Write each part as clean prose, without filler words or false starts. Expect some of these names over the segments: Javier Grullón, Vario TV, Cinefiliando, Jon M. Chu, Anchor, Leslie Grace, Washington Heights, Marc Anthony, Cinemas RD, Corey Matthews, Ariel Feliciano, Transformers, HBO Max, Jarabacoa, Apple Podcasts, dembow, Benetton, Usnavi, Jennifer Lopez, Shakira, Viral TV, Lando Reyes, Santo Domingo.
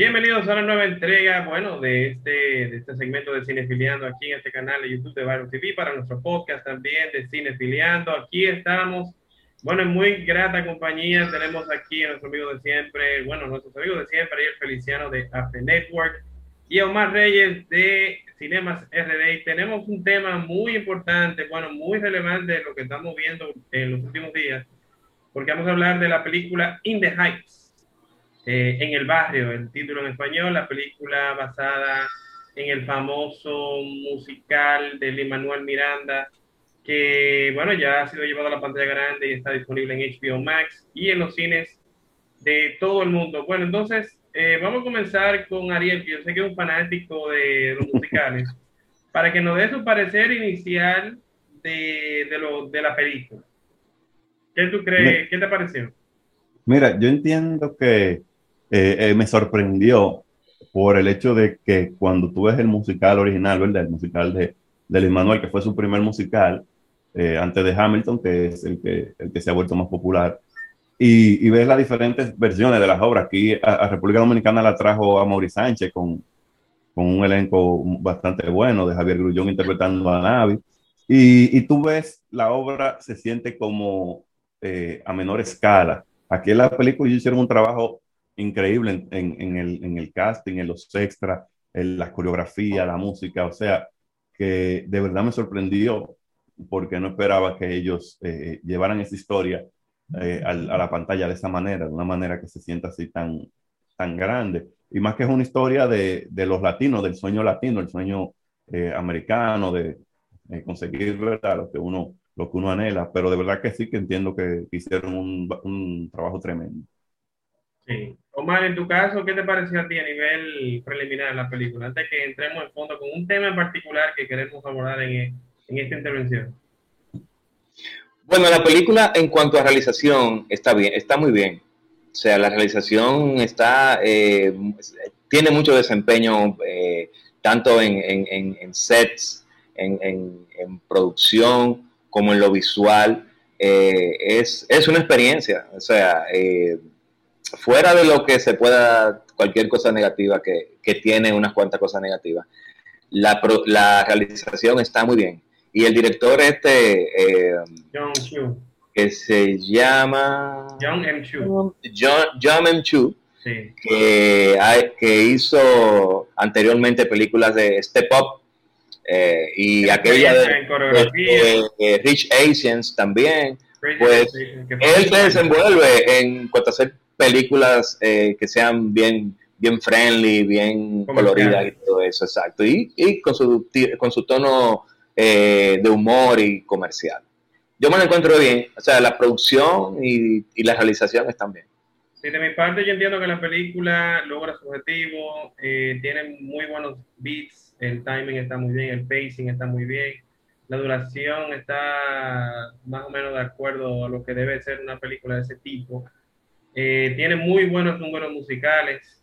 Bienvenidos a la nueva entrega, de este segmento de Cinefiliando aquí en este canal de YouTube de Vario TV, para nuestro podcast también de Cinefiliando. Aquí estamos, en muy grata compañía. Tenemos aquí a nuestros amigos de siempre, Ariel Feliciano de AFE Network y a Omar Reyes de Cinemas RD. Tenemos un tema muy importante, muy relevante de lo que estamos viendo en los últimos días, porque vamos a hablar de la película In The Heights. En el barrio, el título en español, la película basada en el famoso musical de Lin-Manuel Miranda, que ya ha sido llevado a la pantalla grande y está disponible en HBO Max y en los cines de todo el mundo. Entonces vamos a comenzar con Ariel, que yo sé que es un fanático de los musicales, para que nos dé su parecer inicial de la película. ¿Qué tú crees? ¿Qué te pareció? Mira, yo entiendo que me sorprendió por el hecho de que cuando tú ves el musical original, ¿verdad? El musical de Lin-Manuel, que fue su primer musical, antes de Hamilton, que es el que se ha vuelto más popular, y ves las diferentes versiones de las obras. Aquí a República Dominicana la trajo a Maurice Sánchez con un elenco bastante bueno, de Javier Grullón interpretando a Navi, y tú ves la obra, se siente como a menor escala. Aquí en la película hicieron un trabajo increíble en el casting, en los extras, en la coreografía, la música, o sea, que de verdad me sorprendió porque no esperaba que ellos llevaran esa historia a la pantalla de esa manera, de una manera que se sienta así tan grande. Y más que es una historia de los latinos, del sueño latino, el sueño americano, de conseguir, ¿verdad?, lo que uno anhela, pero de verdad que sí que entiendo que hicieron un trabajo tremendo. Sí. Omar, en tu caso, ¿qué te pareció a ti a nivel preliminar de la película? Antes que entremos en fondo con un tema en particular que queremos abordar en esta intervención. La película en cuanto a realización está bien, está muy bien. O sea, la realización tiene mucho desempeño, tanto en sets, en producción, como en lo visual. Es una experiencia, o sea, fuera de lo que se pueda, cualquier cosa negativa que tiene unas cuantas cosas negativas, la realización está muy bien. Y el director Jon Chu, que se llama Jon M. Chu, sí, que hizo anteriormente películas de Step Up, y aquella de Rich Asians también, pues él se desenvuelve en cuanto a hacer películas que sean bien friendly, bien coloridas y todo eso, exacto, y con su tono de humor y comercial. Yo me lo encuentro bien, o sea, la producción y la realización están bien. Sí, de mi parte yo entiendo que la película logra su objetivo, tiene muy buenos beats, el timing está muy bien, el pacing está muy bien, la duración está más o menos de acuerdo a lo que debe ser una película de ese tipo. Tiene muy buenos números musicales,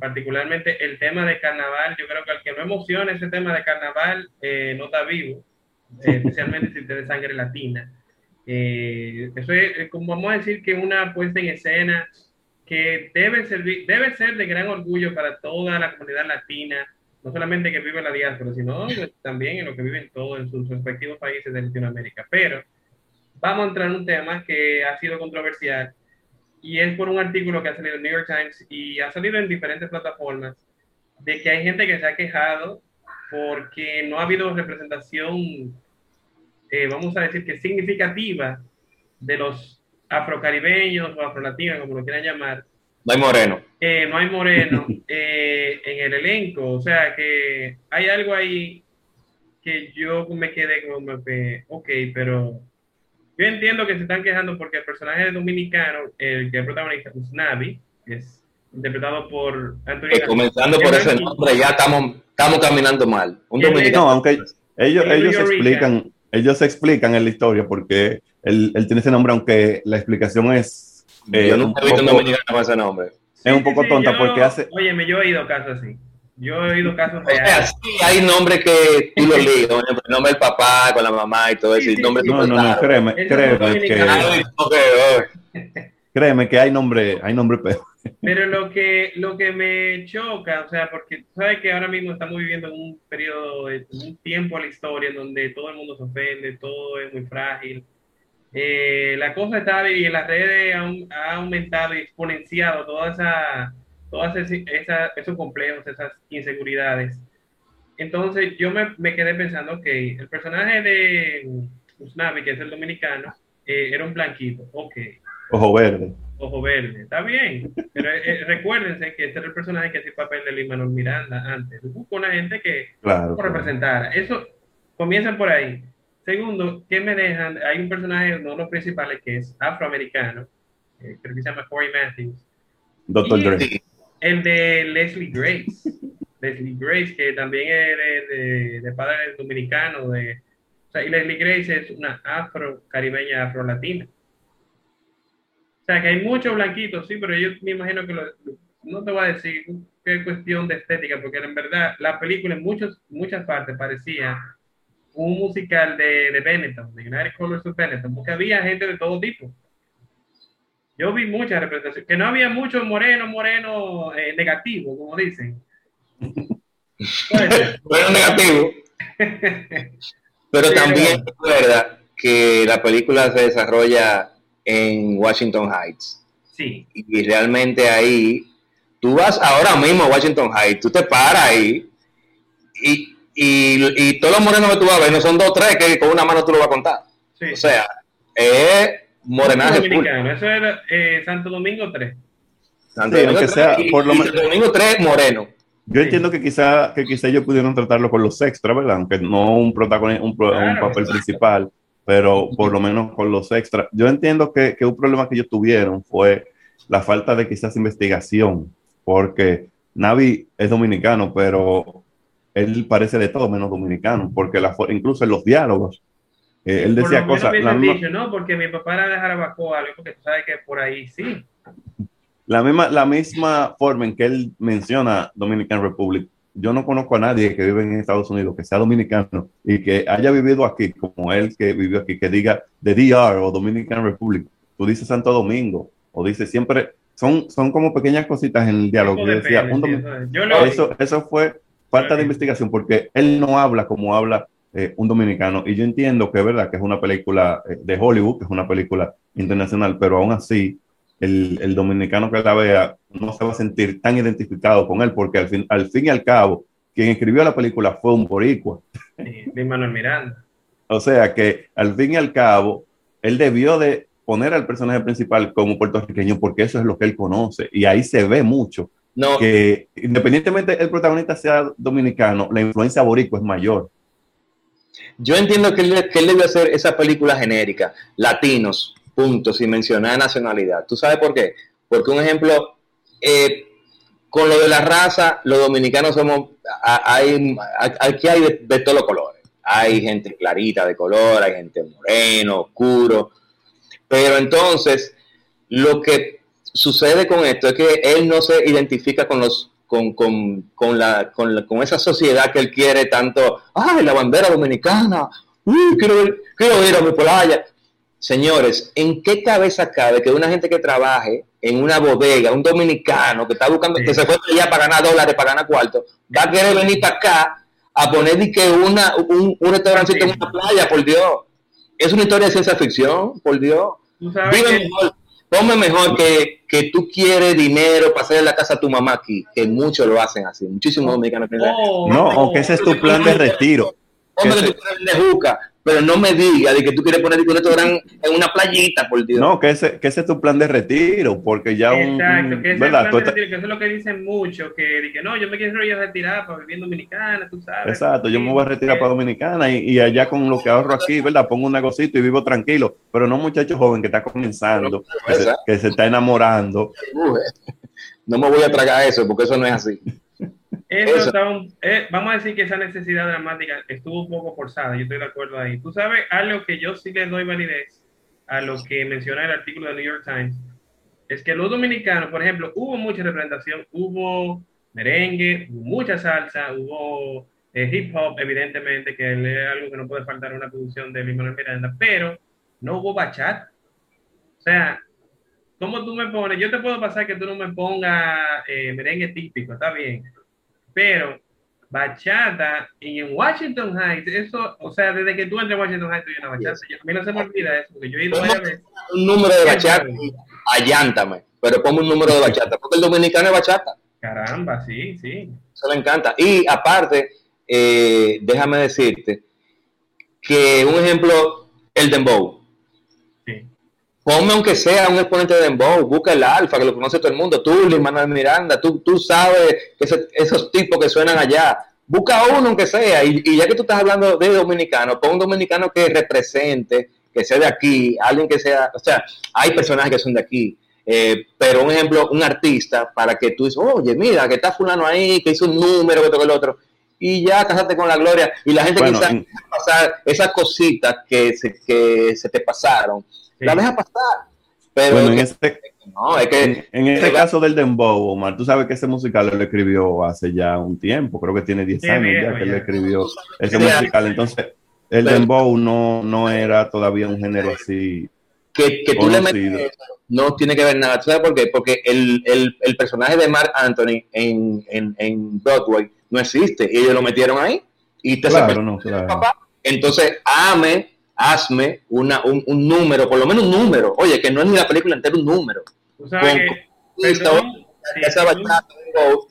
particularmente el tema de carnaval. Yo creo que al que no emociona ese tema de carnaval no está vivo, especialmente si tiene sangre latina. Eso es, como vamos a decir, que una puesta en escena que debe ser de gran orgullo para toda la comunidad latina, no solamente que vive en la diáspora, sino también en lo que viven todos en sus respectivos países de Latinoamérica. Pero vamos a entrar en un tema que ha sido controversial, y es por un artículo que ha salido en New York Times y ha salido en diferentes plataformas, de que hay gente que se ha quejado porque no ha habido representación, vamos a decir que significativa, de los afrocaribeños o afrolatinos, como lo quieran llamar. No hay moreno en el elenco. O sea, que hay algo ahí que yo me quedé como que, ok, pero yo entiendo que se están quejando porque el personaje dominicano, el que es protagonista, es Navi, que es interpretado por Anthony Ramos. Comenzando por ese nombre, ya estamos caminando mal. Un dominicano. No, aunque ellos explican en la historia porque él tiene ese nombre, aunque la explicación es... yo nunca he visto un dominicano con ese nombre. Es un poco tonta porque hace... Óyeme, yo he oído casos así. Reales. Sí, hay nombres que tú lo lees, el nombre del papá con la mamá y todo eso. Sí, nombre no, créeme que hay nombre peor. Pero lo que me choca, o sea, porque sabes que ahora mismo estamos viviendo un periodo, un tiempo en la historia donde todo el mundo se ofende, todo es muy frágil. La cosa está y en las redes ha aumentado y exponenciado esos complejos, esas inseguridades. Entonces yo me quedé pensando, ok, el personaje de Usnavi, que es el dominicano, era un blanquito, ok. Ojo verde, está bien. Pero recuérdense que este era el personaje que hacía el papel de Lin-Manuel Miranda antes. Busco una gente que representara. Eso, comienzan por ahí. Segundo, ¿qué me dejan? Hay un personaje, uno de los principales, que es afroamericano, creo que se llama Corey Matthews. Doctor Dre. El de Leslie Grace. Leslie Grace, que también es de padre dominicano. Y Leslie Grace es una afro-caribeña, afro-latina. O sea, que hay muchos blanquitos, sí, pero yo me imagino que no te voy a decir que es cuestión de estética, porque en verdad la película en muchas partes parecía un musical de Benetton, de United Colors of Benetton, porque había gente de todo tipo. Yo vi muchas representaciones, que no había mucho moreno negativo, como dicen. Bueno, negativo. Pero también es verdad que la película se desarrolla en Washington Heights. Sí. Y realmente ahí, tú vas ahora mismo a Washington Heights, tú te paras ahí y todos los morenos que tú vas a ver, no son 2 o 3 que con una mano tú lo vas a contar. Sí. O sea, morenaje full. Eso era Santo Domingo 3. Santo Domingo 3, moreno. Yo entiendo que quizá ellos pudieron tratarlo con los extras, ¿verdad? Aunque no un protagonista, un papel principal, pero por lo menos con los extras. Yo entiendo que un problema que ellos tuvieron fue la falta de quizás investigación, porque Navi es dominicano, pero él parece de todo menos dominicano, porque incluso en los diálogos, él decía cosas... No, porque mi papá era de Jarabacoa, porque tú sabes que por ahí sí... La misma forma en que él menciona Dominican Republic, yo no conozco a nadie que vive en Estados Unidos que sea dominicano y que haya vivido aquí, como él que vivió aquí, que diga The DR o Dominican Republic. Tú dices Santo Domingo, o dices siempre, son como pequeñas cositas en el diálogo. Eso fue falta de investigación, porque él no habla como habla un dominicano, y yo entiendo que es verdad que es una película de Hollywood, que es una película internacional, pero aún así... El dominicano que la vea no se va a sentir tan identificado con él, porque al fin y al cabo, quien escribió la película fue un boricua. Lin-Manuel Miranda. O sea que, al fin y al cabo, él debió de poner al personaje principal como puertorriqueño, porque eso es lo que él conoce, y ahí se ve mucho. No. Que, independientemente el protagonista sea dominicano, la influencia boricua es mayor. Yo entiendo que él debió hacer esa película genérica, latinos, punto, sin mencionar nacionalidad. ¿Tú sabes por qué? Porque un ejemplo, con lo de la raza, los dominicanos somos, aquí hay de todos los colores. Hay gente clarita de color, hay gente moreno, oscuro. Pero entonces, lo que sucede con esto es que él no se identifica con esa sociedad que él quiere tanto. ¡Ay, la bandera dominicana! ¡Uy, quiero ir a mi playa! Señores, ¿en qué cabeza cabe que una gente que trabaje en una bodega, un dominicano que está buscando, sí, que se fue allá para ganar dólares, para ganar cuartos, va a querer venir para acá a poner un restaurancito, sí, en una playa? Por Dios, es una historia de ciencia ficción, por Dios. Vive mejor, come mejor que tú quieres dinero para hacer en la casa a tu mamá aquí, que muchos lo hacen así, muchísimos dominicanos. O que ese es tu plan de retiro. Hombre, tú quieres de juca. Pero no me digas de que tú quieres poner un restaurante en una playita, por Dios. No, que ese es tu plan de retiro, porque ya exacto, que ese es plan de retiro, que eso es lo que dicen muchos, que no, yo me quiero ir a retirar para vivir en Dominicana, tú sabes. Exacto, yo me voy a retirar para Dominicana y allá con lo que ahorro aquí, ¿verdad? Pongo un negocito y vivo tranquilo, pero no muchacho joven que está comenzando, que se está enamorando. No me voy a tragar eso, porque eso no es así. Vamos a decir que esa necesidad dramática estuvo un poco forzada, yo estoy de acuerdo ahí. Tú sabes, algo que yo sí le doy validez a lo que menciona el artículo de New York Times, es que los dominicanos, por ejemplo, hubo mucha representación, hubo merengue, hubo mucha salsa, hubo hip hop, evidentemente, que es algo que no puede faltar en una producción de Lin-Manuel Miranda, pero no hubo bachata. O sea, ¿Cómo tú me pones? Yo te puedo pasar que tú no me pongas merengue típico, está bien. Pero bachata y en Washington Heights, eso, o sea, desde que tú entres a Washington Heights, yo una bachata. Sí. A mí no se me olvida eso, porque yo he ido varias veces. Un número de bachata, allántame, pero pongo un número de bachata, porque el dominicano es bachata. Caramba, sí, sí. Eso le encanta. Y aparte, déjame decirte que un ejemplo, el dembow. Sí. Ponme aunque sea un exponente de dembow, busca el alfa, que lo conoce todo el mundo. Tú, Lin-Manuel Miranda, tú sabes que esos tipos que suenan allá. Busca uno aunque sea. Y ya que tú estás hablando de dominicano, pon un dominicano que represente, que sea de aquí, alguien que sea... O sea, hay personajes que son de aquí. Pero un ejemplo, un artista, para que tú dices, oye, mira, que está fulano ahí, que hizo un número, que toca el otro, y ya casaste con la gloria, y la gente quizás deja pasar esas cositas que se te pasaron, sí, la deja pasar, pero bueno, en este caso del dembow, Omar, tú sabes que ese musical lo escribió hace ya un tiempo, creo que tiene 10 años ya que él escribió ese musical, entonces el dembow no era todavía un género así que tú le metes, no tiene que ver nada. ¿Sabes por qué? Porque el personaje de Marc Anthony en Broadway no existe, y ellos lo metieron ahí y te papá. Entonces hazme un número, por lo menos un número, oye, que no es ni la película entera, un número, o sea,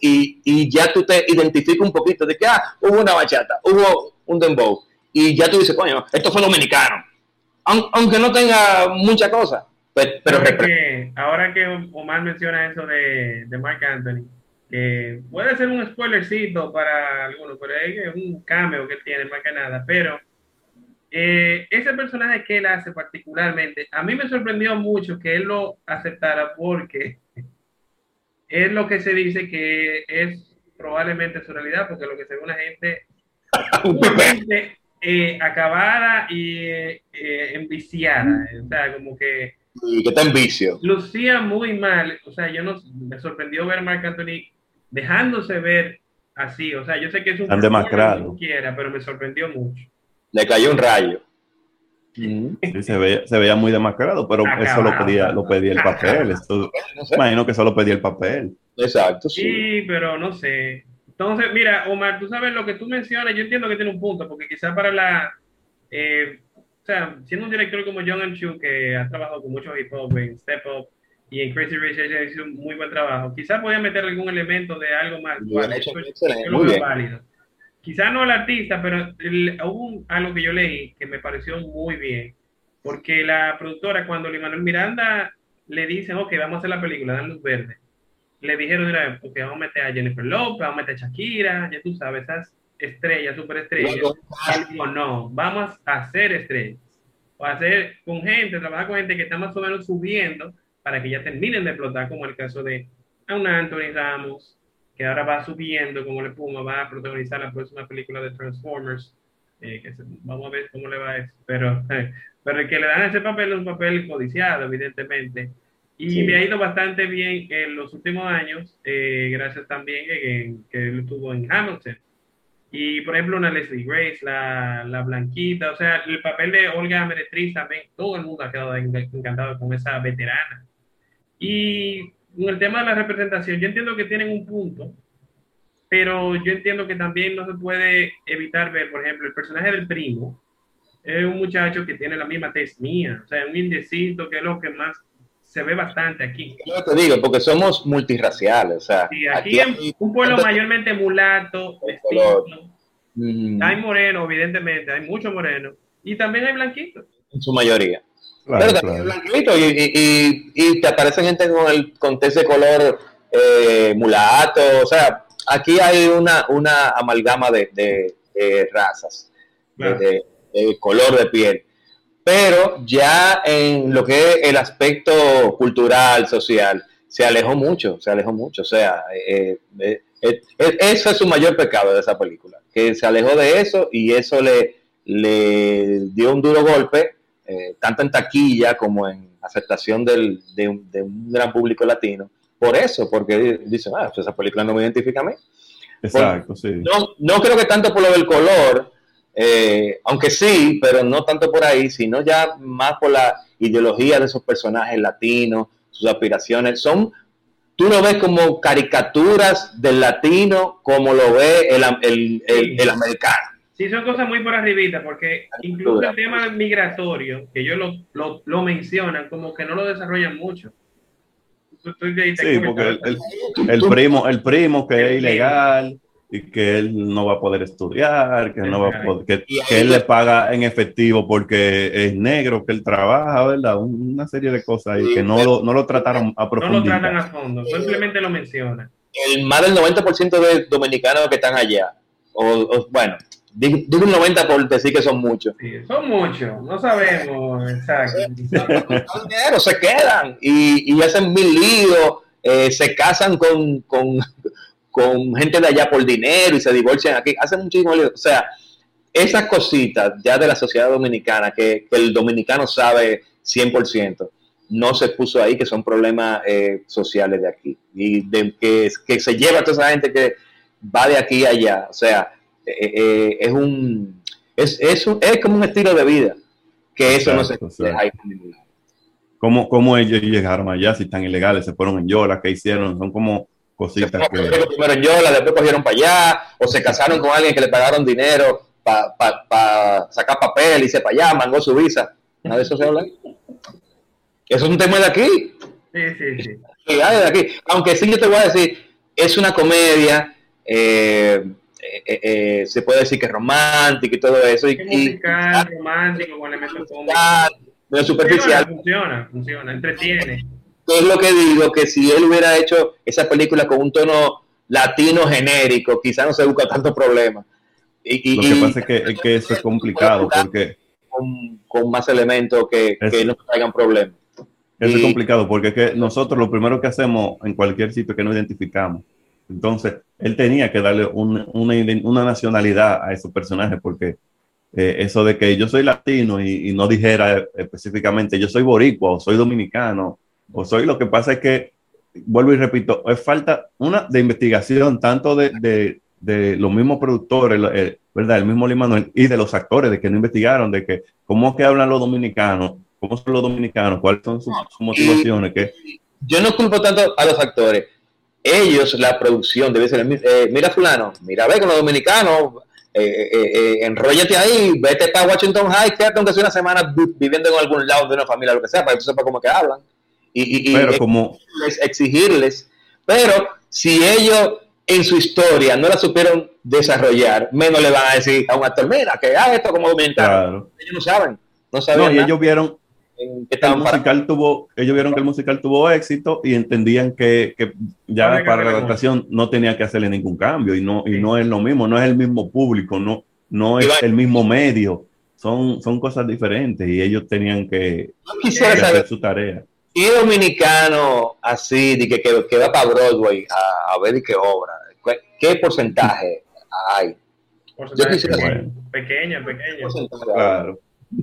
y ya tú te identificas un poquito de que hubo una bachata, hubo un dembow, y ya tú dices, coño, esto fue dominicano. Aunque no tenga mucha cosa, pero ahora que Omar menciona eso de Marc Anthony, que puede ser un spoilercito para algunos, pero es un cameo que tiene más que nada, pero ese personaje que él hace particularmente, a mí me sorprendió mucho que él lo aceptara, porque es lo que se dice que es probablemente su realidad, porque lo que según la gente acabada y enviciada, o sea, como que está en vicio, lucía muy mal, o sea, me sorprendió ver a Marc Anthony dejándose ver así, o sea, yo sé que es un demacrado, pero me sorprendió mucho, le cayó un rayo. Sí, se veía muy demacrado, pero acabado, eso lo pedía el papel, eso, no sé. Imagino que solo pedía el papel, exacto, sí, pero no sé. Entonces, mira, Omar, tú sabes lo que tú mencionas, yo entiendo que tiene un punto, porque quizás para o sea, siendo un director como Jon M. Chu, que ha trabajado con muchos hip hop en Step Up y en Crazy Rich Asians, hizo un muy buen trabajo, quizás podía meter algún elemento de algo más, muy válido. Quizás no el artista, pero hubo algo que yo leí que me pareció muy bien, porque la productora, cuando Lin-Manuel Miranda le dicen, ok, vamos a hacer la película, dan luz verde, le dijeron de una vez, porque vamos a meter a Jennifer Lopez, vamos a meter a Shakira, ya tú sabes, esas estrellas, superestrellas. No, vamos a hacer estrellas. O a hacer con gente, trabajar con gente que está más o menos subiendo, para que ya terminen de explotar, como el caso de un Anthony Ramos, que ahora va subiendo como la espuma, va a protagonizar la próxima película de Transformers. Vamos a ver cómo le va a eso. Pero el que le dan ese papel es un papel codiciado, evidentemente. Y sí, me ha ido bastante bien en los últimos años, gracias también que él estuvo en Hamilton. Y, por ejemplo, una Leslie Grace, la blanquita, o sea, el papel de Olga Meretriz también, todo el mundo ha quedado encantado con esa veterana. Y en el tema de la representación, yo entiendo que tienen un punto, pero yo entiendo que también no se puede evitar ver, por ejemplo, el personaje del primo, es un muchacho que tiene la misma tez mía, o sea, un indecito, que es lo que más se ve bastante aquí. Yo te digo, porque somos multirraciales, o sea. Sí, aquí un pueblo mayormente mulato, vestido, hay moreno, evidentemente, hay mucho moreno, y también hay blanquitos. En su mayoría. Claro, pero también hay blanquitos, y te aparecen gente con tez de color mulato, o sea, aquí hay una amalgama de razas, claro, de color de piel. Pero ya en lo que es el aspecto cultural, social, se alejó mucho. O sea, eso es su mayor pecado de esa película, que se alejó de eso, y eso le dio un duro golpe, tanto en taquilla como en aceptación de un gran público latino. Por eso, porque dicen, pues esa película no me identifica a mí. Exacto, pues, sí. No creo que tanto por lo del color... aunque sí, pero no tanto por ahí, sino ya más por la ideología de esos personajes latinos, sus aspiraciones. Son, tú lo ves como caricaturas del latino, como lo ve el americano. Sí, son cosas muy por arribita, porque incluso el tema migratorio, que ellos lo mencionan, como que no lo desarrollan mucho. Sí, porque el primo que es ilegal y que él no va a poder estudiar, que no va a poder, que él le paga en efectivo porque es negro, que él trabaja, ¿verdad? Una serie de cosas ahí que no lo trataron a profundidad. No lo tratan a fondo, simplemente lo mencionan. El más del 90% de dominicanos que están allá, bueno, digo un 90 por decir que son muchos. Sí, son muchos, no sabemos exacto. Dinero, se quedan y hacen mil líos, se casan con gente de allá por dinero y se divorcian aquí, hacen muchísimos líos. O sea, esas cositas ya de la sociedad dominicana que el dominicano sabe 100%, no se puso ahí, que son problemas sociales de aquí y de que se lleva a toda esa gente que va de aquí a allá. O sea, es como un estilo de vida que eso exacto, no se deja ahí. ¿Cómo ellos llegaron allá si están ilegales? Se fueron en yola, ¿qué hicieron? Son como cositas que primero en yola, después cogieron para allá, o se casaron con alguien que le pagaron dinero para sacar papel y se para allá, mangó su visa. ¿Nada de eso se habla? Eso es un tema de aquí. Sí. De aquí. Aunque sí, yo te voy a decir, es una comedia, se puede decir que es romántico y todo eso. Es musical, romántico, con elementos cómicos. Superficial. Funciona, entretiene. Es lo que digo, que si él hubiera hecho esa película con un tono latino genérico, quizá no se busca tanto problema. Lo que pasa es que eso es complicado, porque con más elementos que no traigan problemas. Eso es complicado, porque es que nosotros lo primero que hacemos en cualquier sitio es que nos identificamos. Entonces, él tenía que darle una nacionalidad a esos personajes, porque eso de que yo soy latino y no dijera específicamente yo soy boricua o soy dominicano o soy, lo que pasa es que, vuelvo y repito, es falta una de investigación tanto de los mismos productores, ¿verdad? El mismo Lin-Manuel y de los actores, de que no investigaron, de que cómo es que hablan los dominicanos, cómo son los dominicanos, cuáles son sus motivaciones. ¿Qué? Yo no culpo tanto a los actores. Ellos, la producción, debe ser, mira fulano, mira, ve con los dominicanos, enróllate ahí, vete para Washington Heights, quédate aunque sea una semana viviendo en algún lado de una familia, lo que sea, para que tú sepas cómo que hablan. Pero exigirles. Pero si ellos en su historia no la supieron desarrollar, menos le van a decir a un actor, mira, que haga esto como dominicano. Claro. Ellos no saben, no sabían nada. Ellos vieron... ellos vieron que el musical tuvo éxito y entendían que ya para la adaptación no tenía que hacerle ningún cambio y no es lo mismo, no es el mismo público, no es el mismo medio, son cosas diferentes y ellos tenían que hacer su tarea. Y dominicano así, de que va para Broadway a ver qué obra, ¿qué porcentaje hay? Yo quisiera bueno. Pequeño. Claro.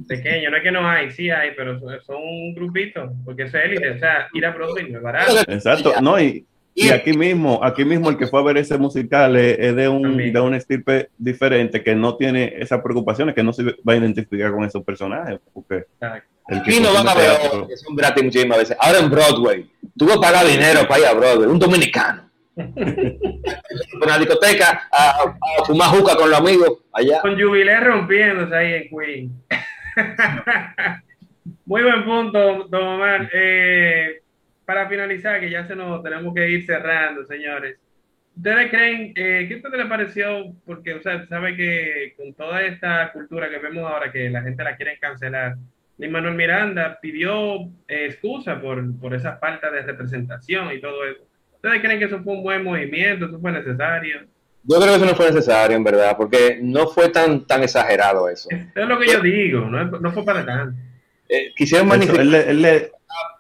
Pequeño, no es que no hay, sí hay, pero son un grupito, porque es élite, o sea, ir a producir no es barato. Exacto, no, y aquí mismo el que fue a ver ese musical es de un estirpe diferente, que no tiene esas preocupaciones, que no se va a identificar con esos personajes, porque aquí no van a ver, que son gratis muchísimas veces. Ahora en Broadway, tú vas a pagar dinero para ir a Broadway, un dominicano. Con la discoteca, a fumar juca con los amigos allá. Con Jubilé rompiéndose ahí en Queen. Muy buen punto, don Omar. Para finalizar, que ya se nos tenemos que ir cerrando, señores. ¿Ustedes creen qué usted le pareció? Porque, o sea, sabe que con toda esta cultura que vemos ahora, que la gente la quiere cancelar, Lin-Manuel Miranda pidió excusa por esa falta de representación y todo eso. ¿Ustedes creen que eso fue un buen movimiento? ¿Eso fue necesario? Yo creo que eso no fue necesario, en verdad, porque no fue tan exagerado eso. Es lo que yo digo, no fue para tanto. Quisieron magnificar.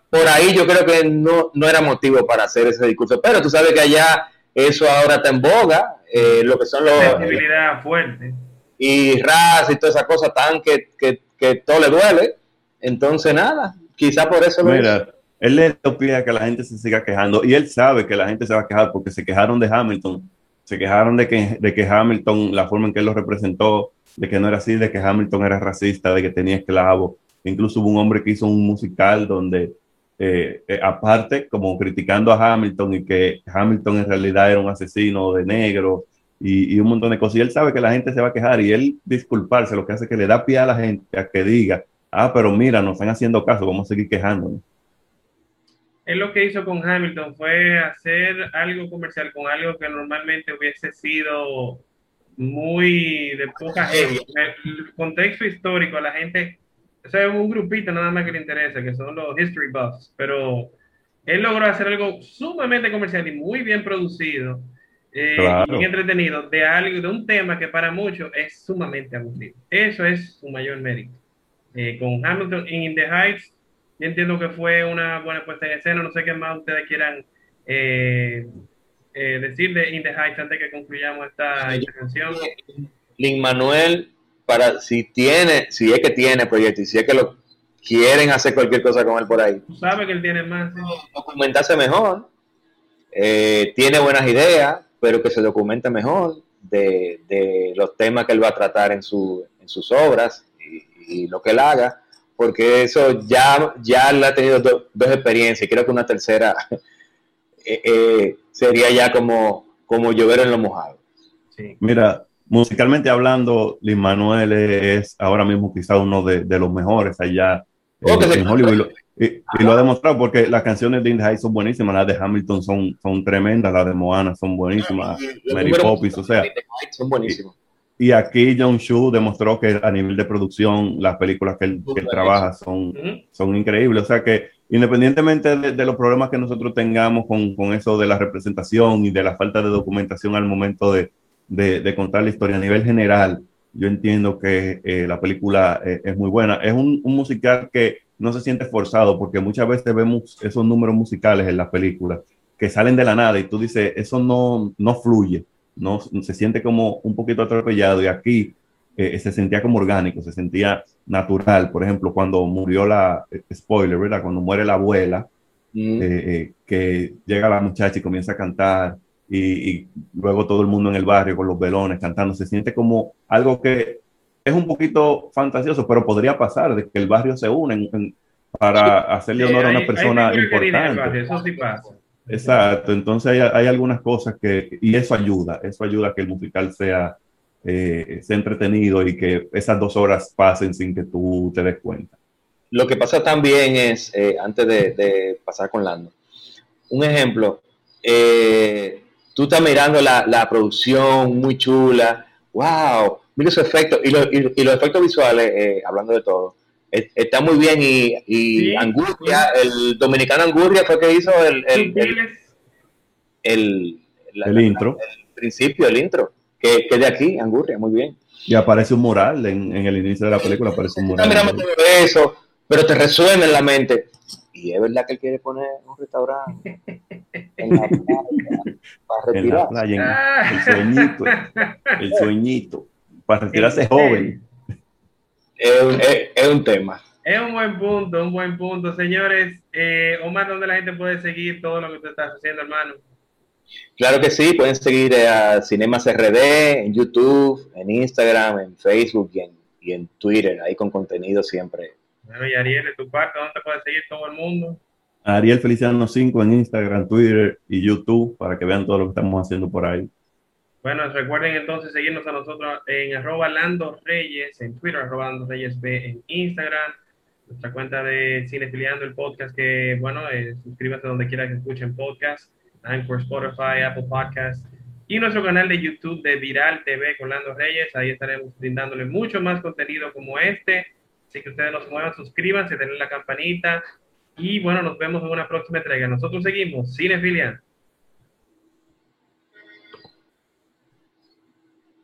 Por ahí yo creo que no era motivo para hacer ese discurso, pero tú sabes que allá eso ahora está en boga, lo que son los... Sensibilidad fuerte. Y raza y todas esas cosas tan que todo le duele. Entonces, nada, quizá por eso... Mira, él le pide que la gente se siga quejando, y él sabe que la gente se va a quejar, porque se quejaron de Hamilton. Se quejaron de que Hamilton, la forma en que él lo representó, de que no era así, de que Hamilton era racista, de que tenía esclavos. Incluso hubo un hombre que hizo un musical donde aparte, como criticando a Hamilton y que Hamilton en realidad era un asesino de negro y un montón de cosas. Y él sabe que la gente se va a quejar y él disculparse, lo que hace es que le da pie a la gente a que diga, ah, pero mira, nos están haciendo caso, vamos a seguir quejándonos. Él lo que hizo con Hamilton fue hacer algo comercial con algo que normalmente hubiese sido muy de poca gente. El contexto histórico, a la gente, o sea, un grupito nada más que le interesa, que son los history buffs, pero él logró hacer algo sumamente comercial y muy bien producido, claro, y entretenido, de algo, de un tema que para muchos es sumamente aburrido. Eso es su mayor mérito. Con Hamilton en In The Heights, yo entiendo que fue una buena puesta en escena. No sé qué más ustedes quieran decir de In The Heights antes que concluyamos esta intervención. Lin-Manuel, si es que tiene proyecto y si es que lo quieren hacer cualquier cosa con él por ahí, sabe que él tiene más, ¿sí? Documentarse mejor, tiene buenas ideas, pero que se documente mejor de los temas que él va a tratar en sus obras y lo que él haga, porque eso ya él ha tenido dos experiencias, creo que una tercera sería ya como llover en lo mojado. Sí. Mira, musicalmente hablando, Lin-Manuel es ahora mismo quizá uno de los mejores allá en Hollywood y lo ha demostrado, porque las canciones de In The Heights son buenísimas, las de Hamilton son tremendas, las de Moana son buenísimas, Mary Poppins, o sea, son buenísimas. Y aquí Jon M. Chu demostró que a nivel de producción, las películas que él trabaja son increíbles. O sea que independientemente de los problemas que nosotros tengamos con eso de la representación y de la falta de documentación al momento de contar la historia, a nivel general, yo entiendo que la película es muy buena. Es un musical que no se siente forzado, porque muchas veces vemos esos números musicales en las películas que salen de la nada y tú dices, eso no fluye. No, se siente como un poquito atropellado, y aquí se sentía como orgánico, se sentía natural. Por ejemplo, cuando murió spoiler, ¿verdad? Cuando muere la abuela, que llega la muchacha y comienza a cantar, y luego todo el mundo en el barrio con los velones cantando, se siente como algo que es un poquito fantasioso, pero podría pasar de que el barrio se une para hacerle honor a una persona importante. Eso sí pasa. Exacto, entonces hay algunas cosas y eso ayuda a que el musical sea entretenido y que esas 2 horas pasen sin que tú te des cuenta. Lo que pasa también es, antes de pasar con Lando, un ejemplo, tú estás mirando la producción muy chula, wow, mira esos efectos, y los efectos visuales, hablando de todo, está muy bien, y sí, Angurria, sí. El dominicano Angurria fue que hizo el intro, que es de aquí, Angurria, muy bien. Y aparece un mural en el inicio de la película, aparece un mural. Mirando eso, pero te resuena en la mente. Y es verdad que él quiere poner un restaurante en la playa para retirarse. En la playa, el sueñito, para retirarse joven. Es un tema. Es un buen punto, señores. Omar, ¿dónde la gente puede seguir todo lo que tú estás haciendo, hermano? Claro que sí, pueden seguir a Cinemas RD en YouTube, en Instagram, en Facebook y en Twitter, ahí con contenido siempre. Bueno, y Ariel, de tu parte, ¿dónde te puede seguir todo el mundo? Ariel Feliciano 5 en Instagram, Twitter y YouTube, para que vean todo lo que estamos haciendo por ahí. Bueno, recuerden entonces seguirnos a nosotros en @Lando Reyes, en Twitter, @LandoReyesB, en Instagram, nuestra cuenta de Cinefiliando, el podcast que, bueno, suscríbase donde quiera que escuchen podcast, Anchor, Spotify, Apple Podcasts, y nuestro canal de YouTube de Viral TV con Lando Reyes. Ahí estaremos brindándole mucho más contenido como este, así que ustedes nos muevan, suscríbanse, denle la campanita, y bueno, nos vemos en una próxima entrega. Nosotros seguimos Cinefiliando.